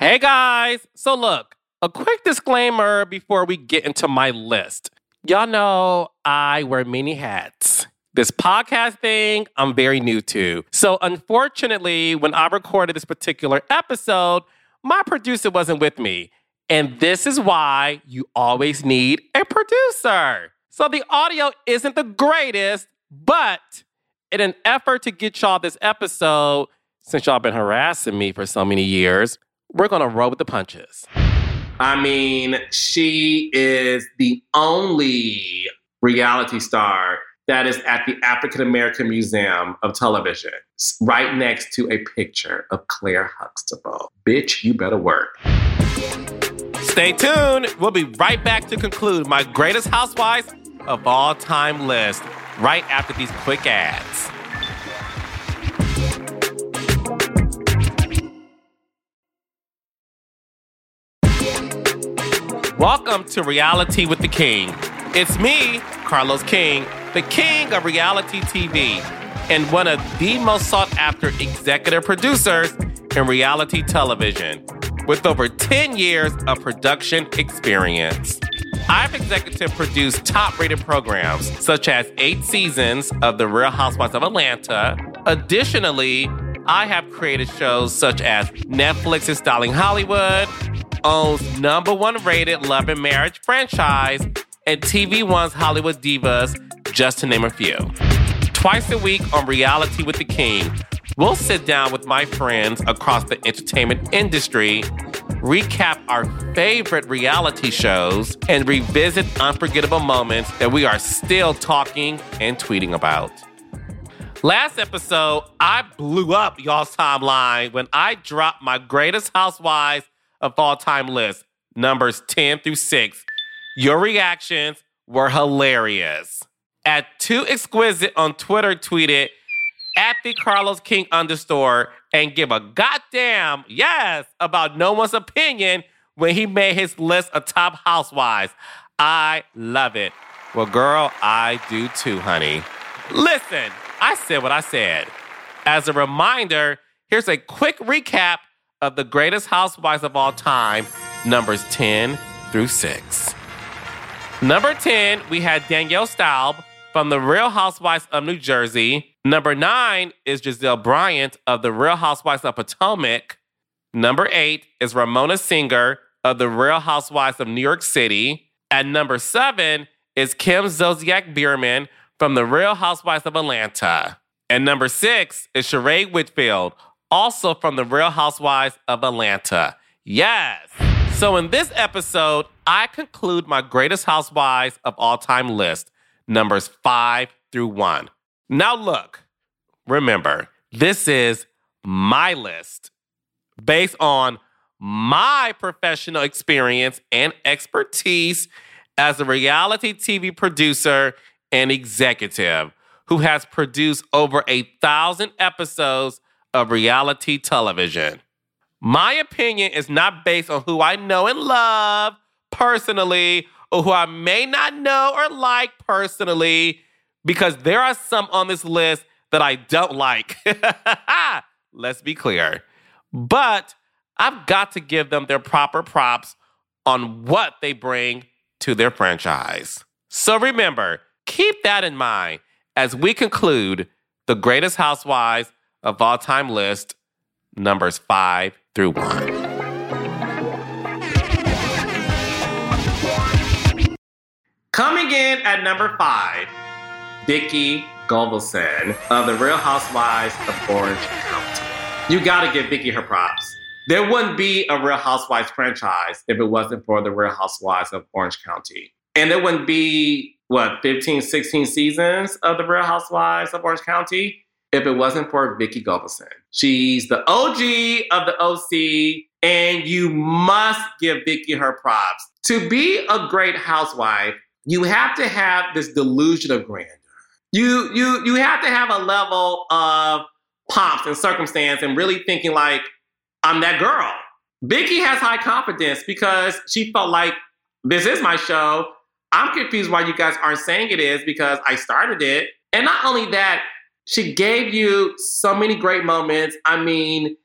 Hey guys! So look, a quick disclaimer before we get into my list. Y'all know I wear many hats. This podcast thing, I'm very new to. So unfortunately, when I recorded this particular episode, my producer wasn't with me. And this is why you always need a producer. So the audio isn't the greatest, but in an effort to get y'all this episode, since y'all been harassing me for so many years, we're going to roll with the punches. I mean, she is the only reality star that is at the African American Museum of Television, right next to a picture of Claire Huxtable. Bitch, you better work. Stay tuned. We'll be right back to conclude my greatest housewives of all time list right after these quick ads. Welcome to Reality with the King. It's me, Carlos King, the king of reality TV, and one of the most sought-after executive producers in reality television, with over 10 years of production experience. I've executive produced top-rated programs, such as 8 seasons of The Real Housewives of Atlanta. Additionally, I have created shows such as Netflix's Styling Hollywood, owns number 1 rated Love and Marriage franchise, and TV One's Hollywood Divas, just to name a few. Twice a week on Reality with the King, we'll sit down with my friends across the entertainment industry, recap our favorite reality shows, and revisit unforgettable moments that we are still talking and tweeting about. Last episode, I blew up y'all's timeline when I dropped my greatest housewives of all-time list, numbers 10 through 6. Your reactions were hilarious. At TooExquisite on Twitter tweeted, at the Carlos King _ and give a goddamn yes about no one's opinion when he made his list of top housewives. I love it. Well, girl, I do too, honey. Listen, I said what I said. As a reminder, here's a quick recap of the greatest housewives of all time, numbers 10 through 6. Number 10, we had Danielle Staub from The Real Housewives of New Jersey. Number 9 is Gizelle Bryant of The Real Housewives of Potomac. Number 8 is Ramona Singer of The Real Housewives of New York City. At number 7 is Kim Zolciak-Biermann from The Real Housewives of Atlanta. And number 6 is Sheree Whitfield, also from The Real Housewives of Atlanta. Yes! So in this episode, I conclude my greatest housewives of all-time list, numbers 5 through 1. Now look, remember, this is my list based on my professional experience and expertise as a reality TV producer and executive who has produced over 1,000 episodes of reality television. My opinion is not based on who I know and love personally or who I may not know or like personally, because there are some on this list that I don't like. Let's be clear. But I've got to give them their proper props on what they bring to their franchise. So remember, keep that in mind as we conclude the greatest housewives of all-time list, numbers 5 through 1. Coming in at number 5, Vicki Gunvalson of The Real Housewives of Orange County. You gotta give Vicki her props. There wouldn't be a Real Housewives franchise if it wasn't for The Real Housewives of Orange County. And there wouldn't be, 15, 16 seasons of The Real Housewives of Orange County if it wasn't for Vicki Gunvalson. She's the OG of the OC, and you must give Vicki her props. To be a great housewife, you have to have this delusion of grandeur. You have to have a level of pomp and circumstance and really thinking like, I'm that girl. Vicki has high confidence because she felt like, this is my show. I'm confused why you guys aren't saying it is because I started it. And not only that, she gave you so many great moments. I mean,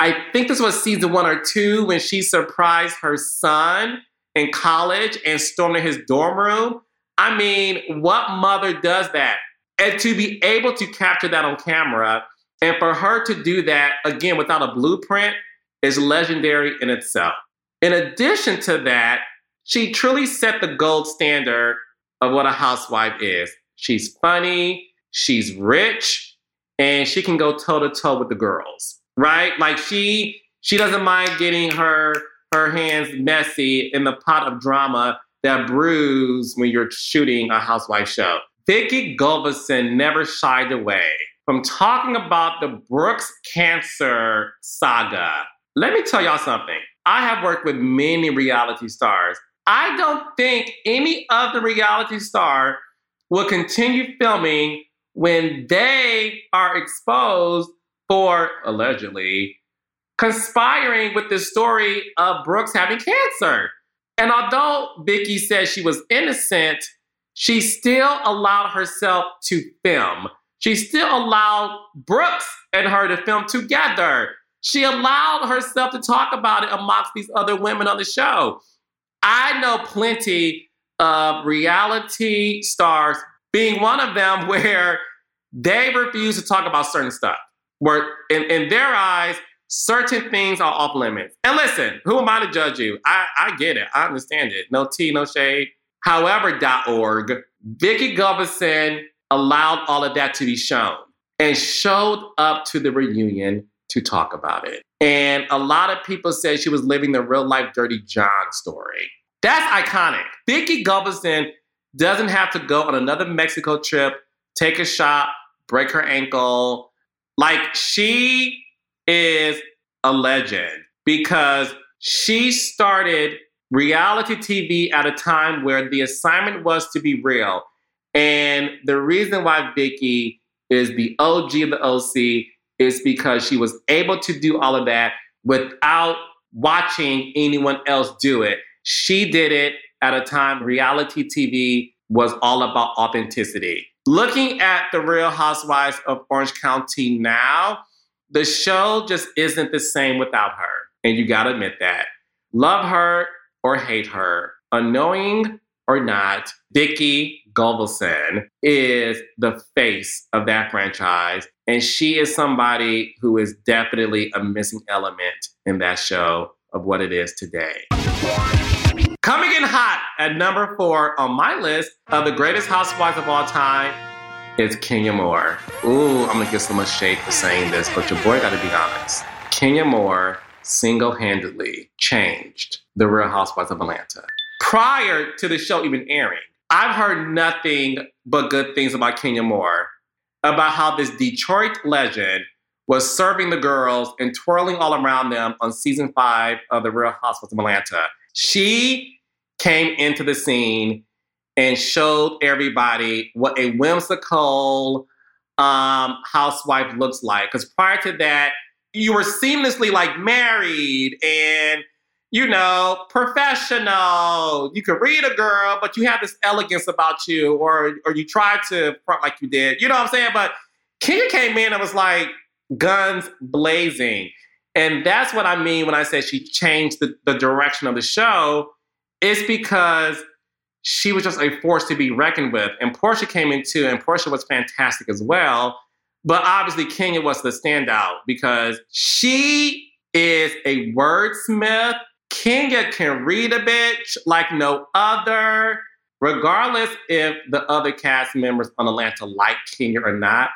I think this was season 1 or 2 when she surprised her son in college and stormed in his dorm room. I mean, what mother does that? And to be able to capture that on camera and for her to do that, again, without a blueprint is legendary in itself. In addition to that, she truly set the gold standard of what a housewife is. She's funny, she's rich, and she can go toe-to-toe with the girls, right? Like she doesn't mind getting her hands messy in the pot of drama that brews when you're shooting a housewife show. Vicki Gunvalson never shied away from talking about the Brooks cancer saga. Let me tell y'all something. I have worked with many reality stars. I don't think any other reality star will continue filming when they are exposed for, allegedly, conspiring with the story of Brooks having cancer. And although Vicki said she was innocent, she still allowed herself to film. She still allowed Brooks and her to film together. She allowed herself to talk about it amongst these other women on the show. I know plenty of reality stars, being one of them, where they refuse to talk about certain stuff, where in their eyes, certain things are off limits. And listen, who am I to judge you? I get it. I understand it. No tea, no shade. However.org, Vicki Gunvalson allowed all of that to be shown and showed up to the reunion to talk about it. And a lot of people said she was living the real life Dirty John story. That's iconic. Vicki Gunvalson doesn't have to go on another Mexico trip, take a shot, break her ankle. Like, she is a legend because she started reality TV at a time where the assignment was to be real. And the reason why Vicki is the OG of the OC is because she was able to do all of that without watching anyone else do it. She did it at a time reality TV was all about authenticity. Looking at The Real Housewives of Orange County now, the show just isn't the same without her. And you gotta admit that. Love her or hate her, annoying or not, Vicki Gunvalson is the face of that franchise. And she is somebody who is definitely a missing element in that show of what it is today. Coming in hot at number 4 on my list of the greatest housewives of all time is Kenya Moore. Ooh, I'm gonna get so much shade for saying this, but your boy gotta be honest. Kenya Moore single-handedly changed The Real Housewives of Atlanta. Prior to the show even airing, I've heard nothing but good things about Kenya Moore, about how this Detroit legend was serving the girls and twirling all around them on season 5 of The Real Housewives of Atlanta. She came into the scene and showed everybody what a whimsical housewife looks like. Because prior to that, you were seamlessly like married and, you know, professional. You could read a girl, but you have this elegance about you, or you tried to front like you did. You know what I'm saying? But Kenya came in and was like guns blazing. And that's what I mean when I say she changed the direction of the show. It's because she was just a force to be reckoned with. And Porsha came in too, and Porsha was fantastic as well. But obviously, Kenya was the standout because she is a wordsmith. Kenya can read a bitch like no other. Regardless if the other cast members on Atlanta like Kenya or not,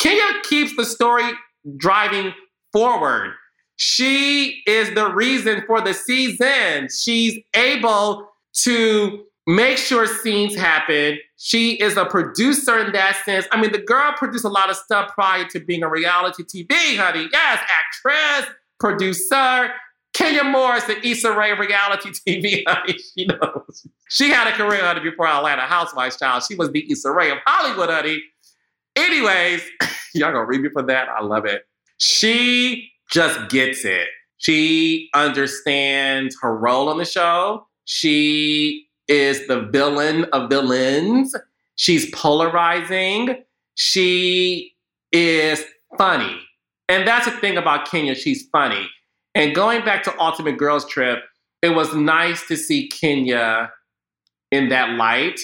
Kenya keeps the story driving forward. She is the reason for the season. She's able to make sure scenes happen. She is a producer in that sense. I mean, the girl produced a lot of stuff prior to being a reality TV, honey. Yes, actress, producer. Kenya Moore is the Issa Rae reality TV, honey. She knows. She had a career, honey, before Atlanta Housewives, child. She was the Issa Rae of Hollywood, honey. Anyways, y'all gonna read me for that? I love it. She just gets it. She understands her role on the show. She is the villain of villains. She's polarizing. She is funny. And that's the thing about Kenya. She's funny. And going back to Ultimate Girls Trip, it was nice to see Kenya in that light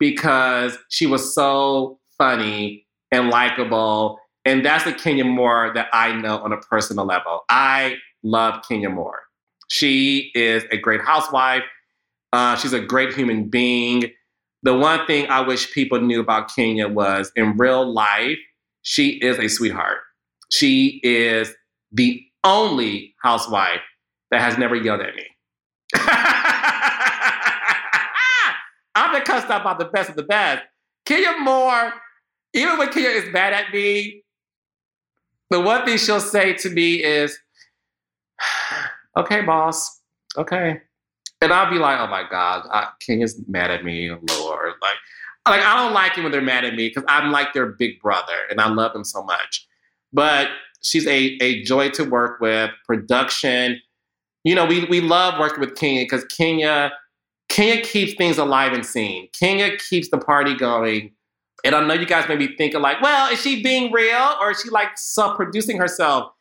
because she was so funny and likable. And that's the Kenya Moore that I know on a personal level. I love Kenya Moore. She is a great housewife. She's a great human being. The one thing I wish people knew about Kenya was in real life, she is a sweetheart. She is the only housewife that has never yelled at me. I've been cussed out by the best of the best. Kenya Moore, even when Kenya is mad at me, the one thing she'll say to me is, okay, boss, okay. And I'll be like, oh my God, Kenya's mad at me, Lord. Like I don't like it when they're mad at me because I'm like their big brother and I love them so much. But she's a joy to work with. Production, you know, we love working with Kenya because Kenya keeps things alive and seen. Kenya keeps the party going. And I know you guys may be thinking like, well, is she being real or is she like self-producing herself?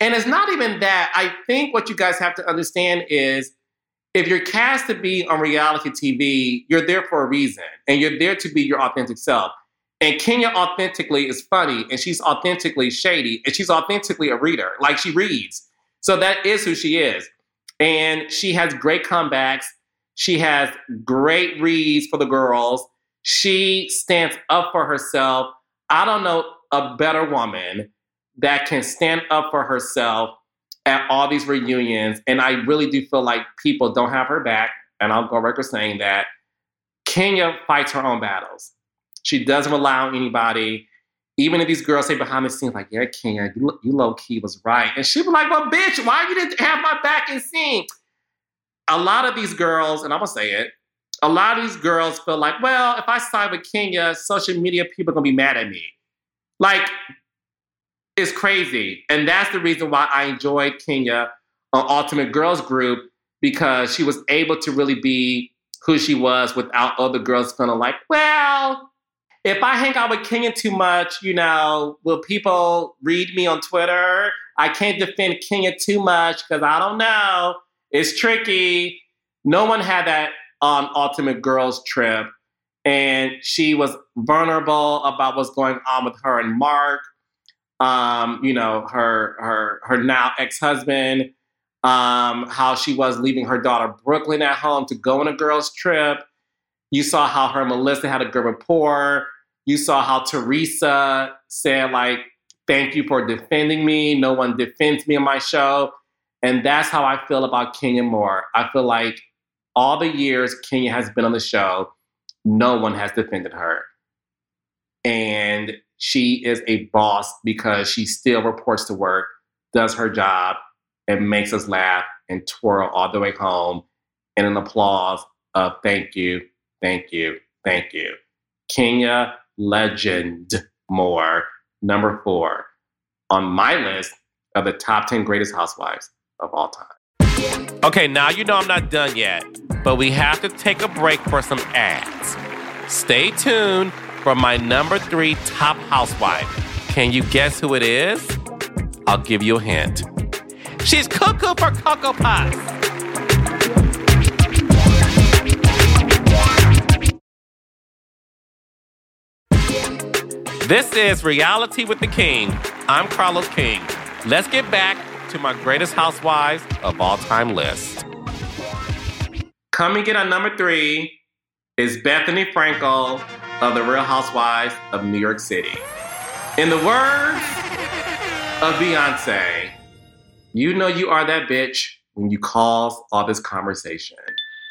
And it's not even that. I think what you guys have to understand is if you're cast to be on reality TV, you're there for a reason and you're there to be your authentic self. And Kenya authentically is funny and she's authentically shady and she's authentically a reader. Like she reads. So that is who she is. And she has great comebacks. She has great reads for the girls. She stands up for herself. I don't know a better woman that can stand up for herself at all these reunions. And I really do feel like people don't have her back. And I'll go record saying that. Kenya fights her own battles. She doesn't rely on anybody. Even if these girls say behind the scenes, like, yeah, Kenya, you low-key was right. And she was like, well, bitch, why you didn't have my back in sync? A lot of these girls, and I'm going to say it, a lot of these girls feel like, well, if I side with Kenya, social media people are going to be mad at me. Like, it's crazy. And that's the reason why I enjoyed Kenya on Ultimate Girls Group, because she was able to really be who she was without other girls feeling like, well, if I hang out with Kenya too much, you know, will people read me on Twitter? I can't defend Kenya too much because I don't know. It's tricky. No one had that on Ultimate Girls Trip. And she was vulnerable about what's going on with her and Mark, you know, her now ex-husband, how she was leaving her daughter Brooklyn at home to go on a girls' trip. You saw how her and Melissa had a good rapport. You saw how Teresa said, like, thank you for defending me. No one defends me on my show. And that's how I feel about Kenya Moore. I feel like all the years Kenya has been on the show, no one has defended her. And she is a boss because she still reports to work, does her job, and makes us laugh and twirl all the way home in an applause of thank you, thank you, thank you. Kenya Legend Moore, number 4 on my list of the top 10 greatest housewives of all time. Okay, now you know I'm not done yet, but we have to take a break for some ads. Stay tuned for my number 3 top housewife. Can you guess who it is? I'll give you a hint. She's cuckoo for Cocoa Puffs. This is Reality with the King. I'm Carlos King. Let's get back to my greatest housewives of all time list. Coming in at number 3 is Bethany Frankel of The Real Housewives of New York City. In the words of Beyonce, you know you are that bitch when you cause all this conversation.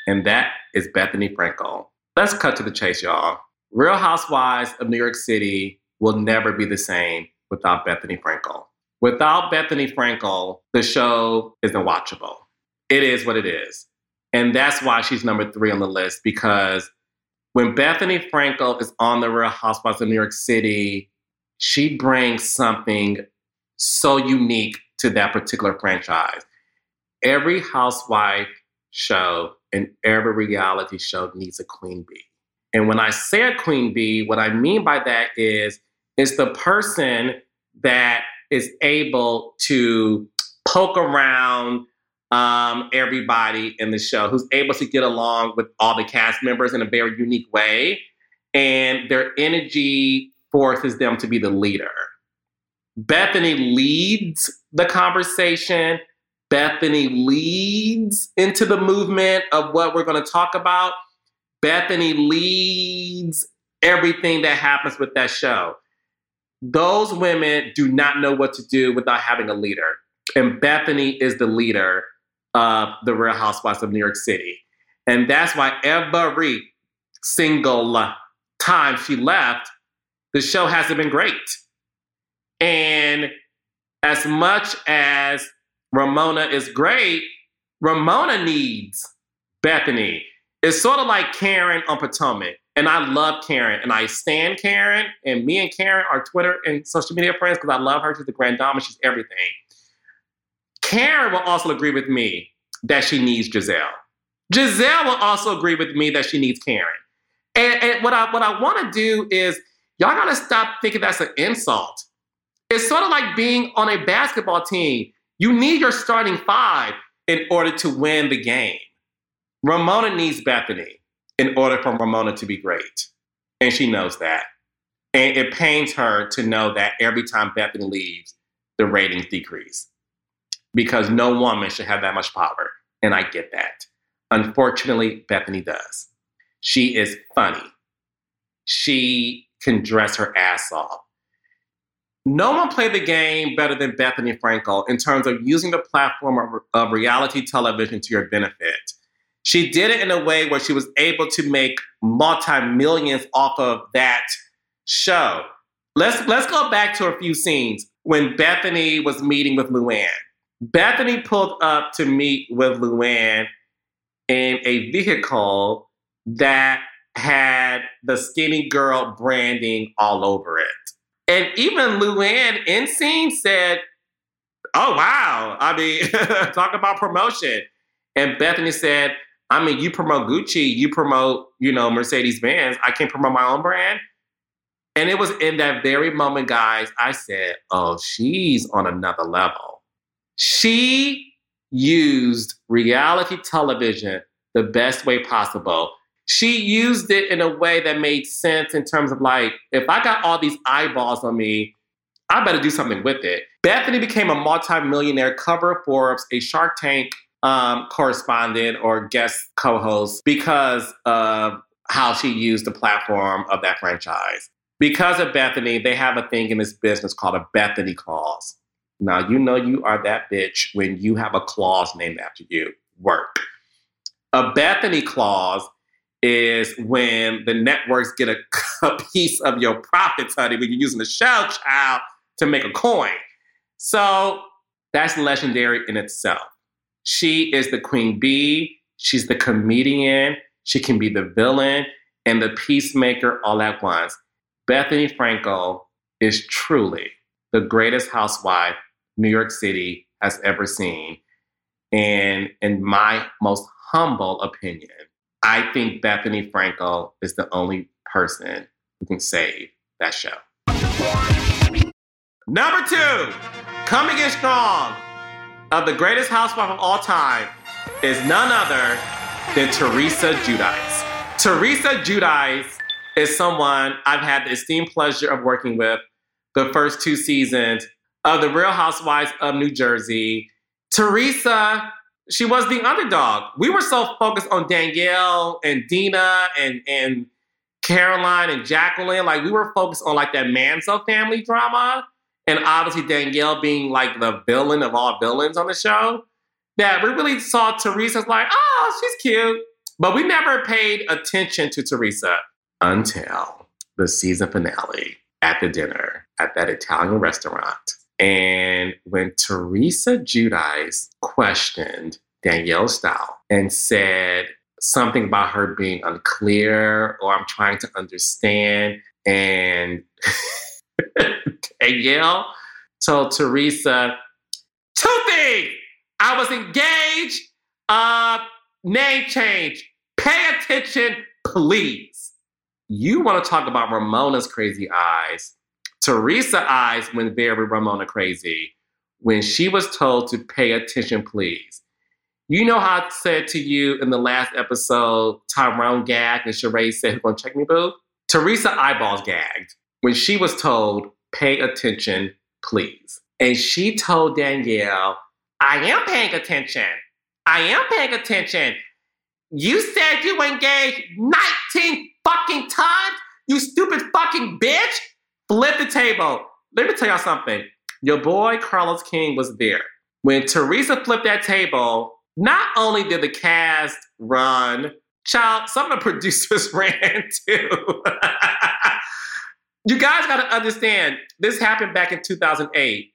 And that is Bethany Frankel. Let's cut to the chase, y'all. Real Housewives of New York City will never be the same without Bethany Frankel. Without Bethany Frankel, the show isn't watchable. It is what it is. And that's why she's number 3 on the list, because when Bethany Frankel is on The Real Housewives of New York City, she brings something so unique to that particular franchise. Every housewife show and every reality show needs a queen bee. And when I say a queen bee, what I mean by that is it's the person that is able to poke around everybody in the show, who's able to get along with all the cast members in a very unique way. And their energy forces them to be the leader. Bethany leads the conversation. Bethany leads into the movement of what we're going to talk about. Bethany leads everything that happens with that show. Those women do not know what to do without having a leader. And Bethany is the leader of The Real Housewives of New York City. And that's why every single time she left, the show hasn't been great. And as much as Ramona is great, Ramona needs Bethany. It's sort of like Karen on Potomac. And I love Karen, and I stan Karen, and me and Karen are Twitter and social media friends because I love her. She's the grand dama. She's everything. Karen will also agree with me that she needs Gizelle. Gizelle will also agree with me that she needs Karen. And what I want to do is, y'all got to stop thinking that's an insult. It's sort of like being on a basketball team. You need your starting five in order to win the game. Ramona needs Bethany in order for Ramona to be great. And she knows that. And it pains her to know that every time Bethany leaves, the ratings decrease. Because no woman should have that much power. And I get that. Unfortunately, Bethany does. She is funny. She can dress her ass off. No one played the game better than Bethany Frankel in terms of using the platform of reality television to your benefit. She did it in a way where she was able to make multi-millions off of that show. Let's go back to a few scenes when Bethany was meeting with Luann. Bethany pulled up to meet with Luann in a vehicle that had the Skinny Girl branding all over it. And even Luann in scene said, "Oh, wow. I mean, talk about promotion." And Bethany said, "I mean, you promote Gucci, you promote, Mercedes-Benz. I can't promote my own brand." And it was in that very moment, guys, I said, oh, she's on another level. She used reality television the best way possible. She used it in a way that made sense in terms of like, if I got all these eyeballs on me, I better do something with it. Bethany became a multimillionaire, cover of Forbes, a Shark Tank correspondent or guest co-host because of how she used the platform of that franchise. Because of Bethany, they have a thing in this business called a Bethany clause. Now, you are that bitch when you have a clause named after you. Work. A Bethany clause is when the networks get a piece of your profits, honey, when you're using the show, child, to make a coin. So that's legendary in itself. She is the queen bee. She's the comedian. She can be the villain and the peacemaker all at once. Bethany Frankel is truly the greatest housewife New York City has ever seen. And in my most humble opinion, I think Bethany Frankel is the only person who can save that show. Number two, coming in strong of the greatest housewife of all time is none other than Teresa Giudice. Teresa Giudice is someone I've had the esteemed pleasure of working with the first two seasons of The Real Housewives of New Jersey. Teresa, she was the underdog. We were so focused on Danielle and Dina and Caroline and Jacqueline. Like, we were focused on, that Manzo family drama. And obviously Danielle being, the villain of all villains on the show. That we really saw Teresa's oh, she's cute. But we never paid attention to Teresa until the season finale at the dinner at that Italian restaurant. And when Teresa Giudice questioned Danielle Staub and said something about her being unclear or I'm trying to understand, and Danielle told Teresa, two things. I was engaged, name change. Pay attention, please. You want to talk about Ramona's crazy eyes. Teresa eyes went very Ramona crazy when she was told to pay attention, please. You know how I said to you in the last episode, Tyrone gagged and Sheree said, who's gonna check me, boo? Teresa eyeballs gagged when she was told, pay attention, please. And she told Danielle, I am paying attention. I am paying attention. You said you engaged 19 fucking times, you stupid fucking bitch. Flip the table. Let me tell y'all something. Your boy, Carlos King, was there. When Teresa flipped that table, not only did the cast run, child, some of the producers ran too. You guys got to understand, this happened back in 2008.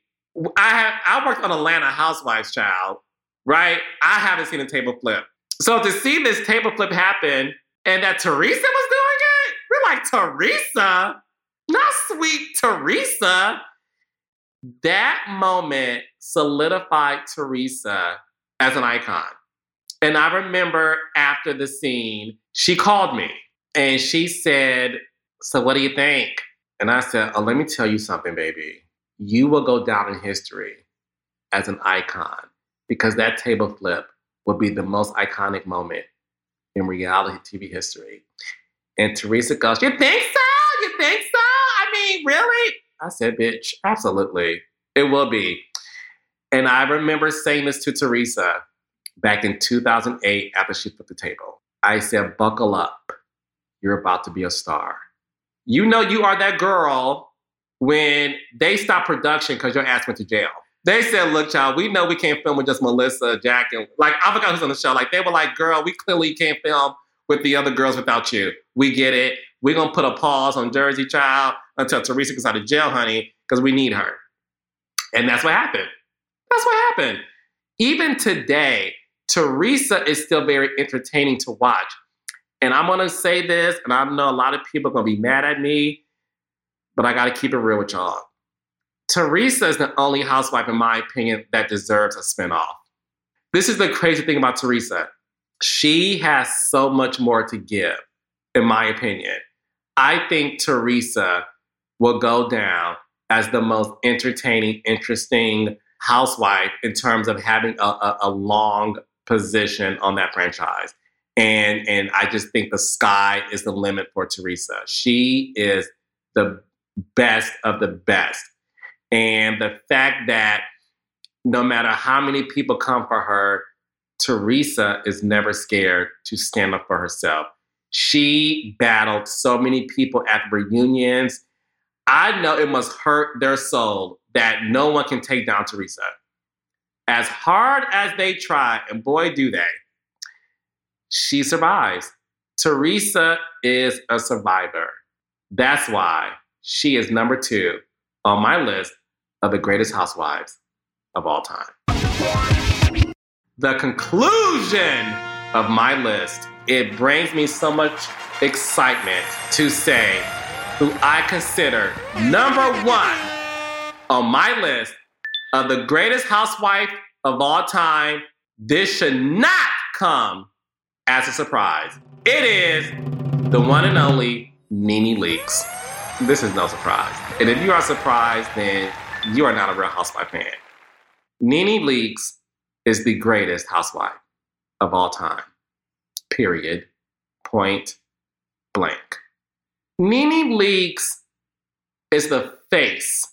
I worked on Atlanta Housewives, child, right? I haven't seen a table flip. So to see this table flip happen and that Teresa was doing it, we're like, Teresa? Not sweet Teresa. That moment solidified Teresa as an icon. And I remember after the scene, she called me and she said, so what do you think? And I said, oh, let me tell you something, baby. You will go down in history as an icon because that table flip will be the most iconic moment in reality TV history. And Teresa goes, you think so? You think so? I mean, really? I said, bitch, absolutely. It will be. And I remember saying this to Teresa back in 2008 after she flipped the table. I said, buckle up. You're about to be a star. You know you are that girl when they stopped production because your ass went to jail. They said, look, child, we know we can't film with just Melissa, Jack, and like, I forgot who's on the show. Like, they were like, girl, we clearly can't film with the other girls without you. We get it. We're going to put a pause on Jersey, child, until Teresa gets out of jail, honey, because we need her. And that's what happened. That's what happened. Even today, Teresa is still very entertaining to watch. And I'm going to say this, and I know a lot of people are going to be mad at me, but I got to keep it real with y'all. Teresa is the only housewife, in my opinion, that deserves a spinoff. This is the crazy thing about Teresa. She has so much more to give, in my opinion. I think Teresa will go down as the most entertaining, interesting housewife in terms of having a long position on that franchise. And I just think the sky is the limit for Teresa. She is the best of the best. And the fact that no matter how many people come for her, Teresa is never scared to stand up for herself. She battled so many people at reunions. I know it must hurt their soul that no one can take down Teresa. As hard as they try, and boy, do they, she survives. Teresa is a survivor. That's why she is number 2 on my list of the greatest housewives of all time. The conclusion of my list, it brings me so much excitement to say who I consider number 1 on my list of the greatest housewife of all time. This should not come as a surprise. It is the one and only Nene Leakes. This is no surprise. And if you are surprised, then you are not a Real Housewife fan. Nene Leakes is the greatest housewife of all time. Period. Point blank. Nene Leakes is the face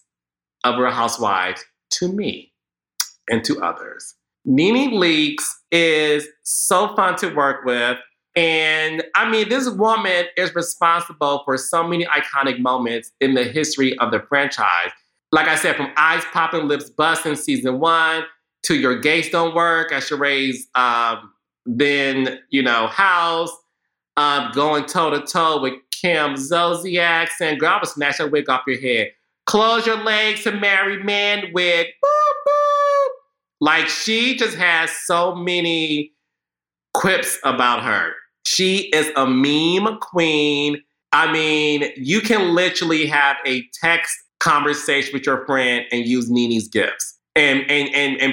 of Real Housewives to me and to others. Nene Leakes is so fun to work with. And I mean, this woman is responsible for so many iconic moments in the history of the franchise. Like I said, from Eyes Poppin', Lips Bustin' season 1 to Your Gates Don't Work at Sheree's house, going toe-to-toe with Kim Zolciak, saying, girl, I was snatch that wig off your head. Close Your Legs to Marry Men with boop, boop. Like, she just has so many quips about her. She is a meme queen. I mean, you can literally have a text conversation with your friend and use Nene's gifs. And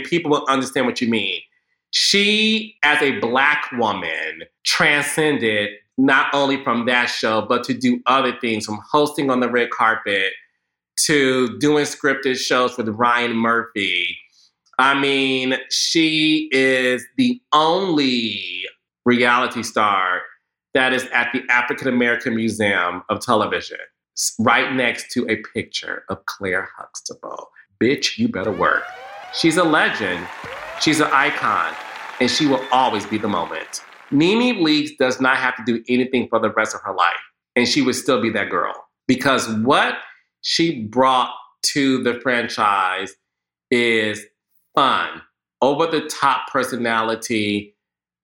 people will understand what you mean. She, as a Black woman, transcended not only from that show, but to do other things, from hosting on the red carpet to doing scripted shows with Ryan Murphy. I mean, she is the only reality star that is at the African American Museum of Television, right next to a picture of Claire Huxtable. Bitch, you better work. She's a legend. She's an icon. And she will always be the moment. Nene Leakes does not have to do anything for the rest of her life. And she would still be that girl. Because what she brought to the franchise is fun, over-the-top personality.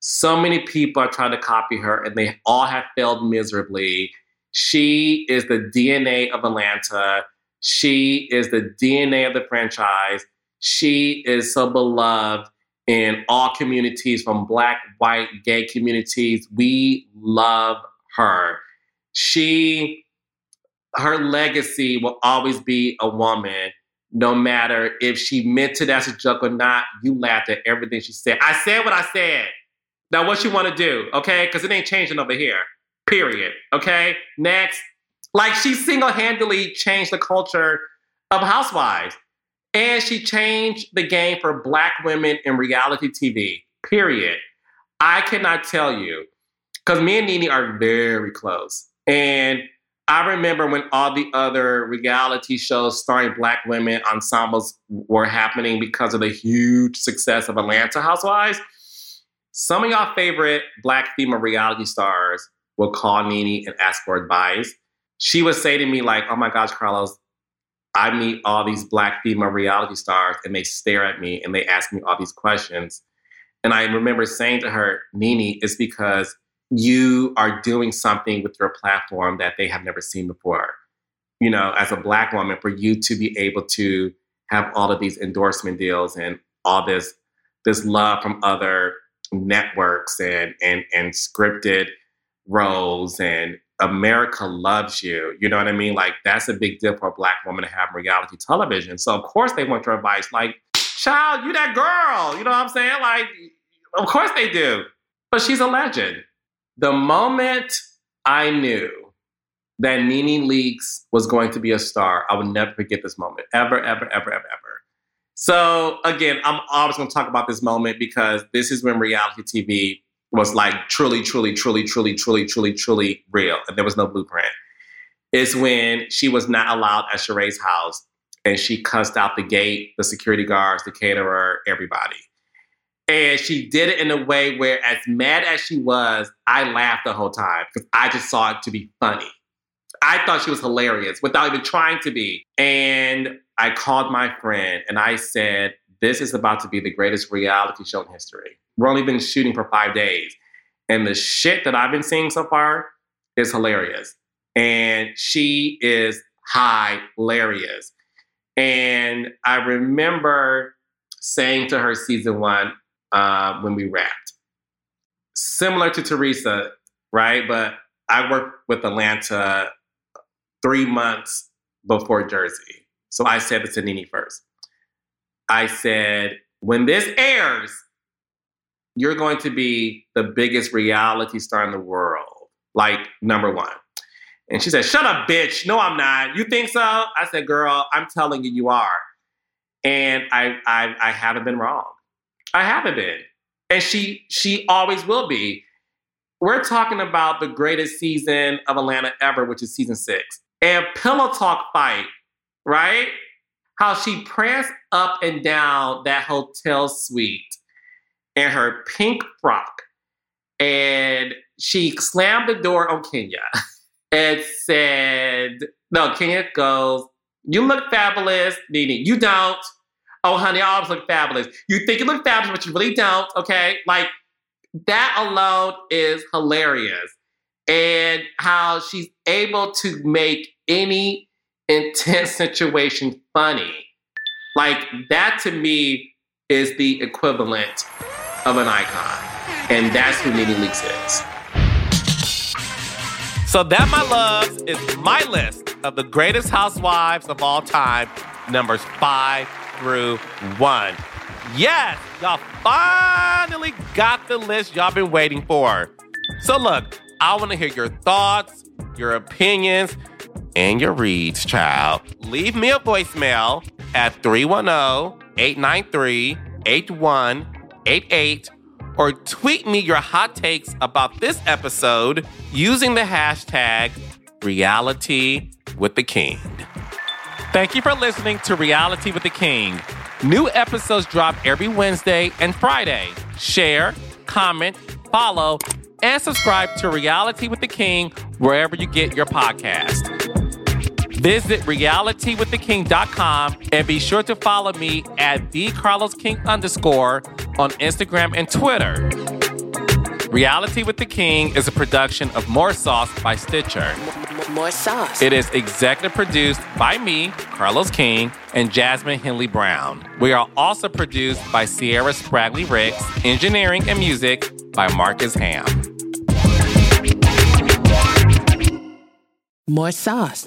So many people are trying to copy her, and they all have failed miserably. She is the DNA of Atlanta. She is the DNA of the franchise. She is so beloved in all communities, from Black, white, gay communities. We love her. Her legacy will always be a woman, no matter if she meant it as a joke or not. You laughed at everything she said. I said what I said. Now, what you want to do, okay? Because it ain't changing over here, period, okay? Next. Like, she single-handedly changed the culture of housewives. And she changed the game for Black women in reality TV, period. I cannot tell you, because me and Nene are very close. And I remember when all the other reality shows starring Black women ensembles were happening because of the huge success of Atlanta Housewives. Some of y'all favorite Black female reality stars will call Nene and ask for advice. She would say to me like, oh my gosh, Carlos, I meet all these Black female reality stars and they stare at me and they ask me all these questions. And I remember saying to her, Nene, it's because you are doing something with your platform that they have never seen before. You know, as a Black woman, for you to be able to have all of these endorsement deals and all this love from other networks and scripted roles, and America loves you. You know what I mean? Like, that's a big deal for a Black woman to have reality television. So of course they want your advice. Like, child, you that girl. You know what I'm saying? Like, of course they do. But she's a legend. The moment I knew that Nene Leakes was going to be a star, I would never forget this moment. Ever, ever, ever, ever, ever. So again, I'm always going to talk about this moment because this is when reality TV was like truly, truly, truly, truly, truly, truly, truly real. And there was no blueprint. It's when she was not allowed at Sheree's house and she cussed out the gate, the security guards, the caterer, everybody. And she did it in a way where, as mad as she was, I laughed the whole time because I just saw it to be funny. I thought she was hilarious without even trying to be. And I called my friend and I said, this is about to be the greatest reality show in history. We're only been shooting for 5 days. And the shit that I've been seeing so far is hilarious. And she is hilarious. And I remember saying to her season one when we wrapped, similar to Teresa, right? But I worked with Atlanta 3 months before Jersey. So I said this to Nene first. I said, when this airs, you're going to be the biggest reality star in the world. Like, number one. And she said, shut up, bitch. No, I'm not. You think so? I said, girl, I'm telling you, you are. And I haven't been wrong. I haven't been. And she always will be. We're talking about the greatest season of Atlanta ever, which is season 6. And pillow talk fight, right? How she pranced up and down that hotel suite in her pink frock. And she slammed the door on Kenya and said, no, Kenya goes, you look fabulous, Nene. You don't. Oh, honey, I always look fabulous. You think you look fabulous, but you really don't, okay? Like, that alone is hilarious. And how she's able to make any intense situation funny. Like, that to me is the equivalent of an icon. And that's who Nene Leakes is. So that, my loves, is my list of the greatest housewives of all time, numbers 5 through 1. Yes, y'all finally got the list y'all been waiting for. So look, I want to hear your thoughts, your opinions, and your reads, child, leave me a voicemail at 310-893-8188 or tweet me your hot takes about this episode using the hashtag Reality with the King. Thank you for listening to Reality with the King. New episodes drop every Wednesday and Friday. Share, comment, follow, and subscribe to Reality with the King wherever you get your podcast. Visit realitywiththeking.com and be sure to follow me at @thecarlosking_ on Instagram and Twitter. Reality with the King is a production of More Sauce by Stitcher. More Sauce. It is executive produced by me, Carlos King, and Jasmine Henley Brown. We are also produced by Sierra Spragley-Ricks, engineering and music by Marcus Ham. More Sauce.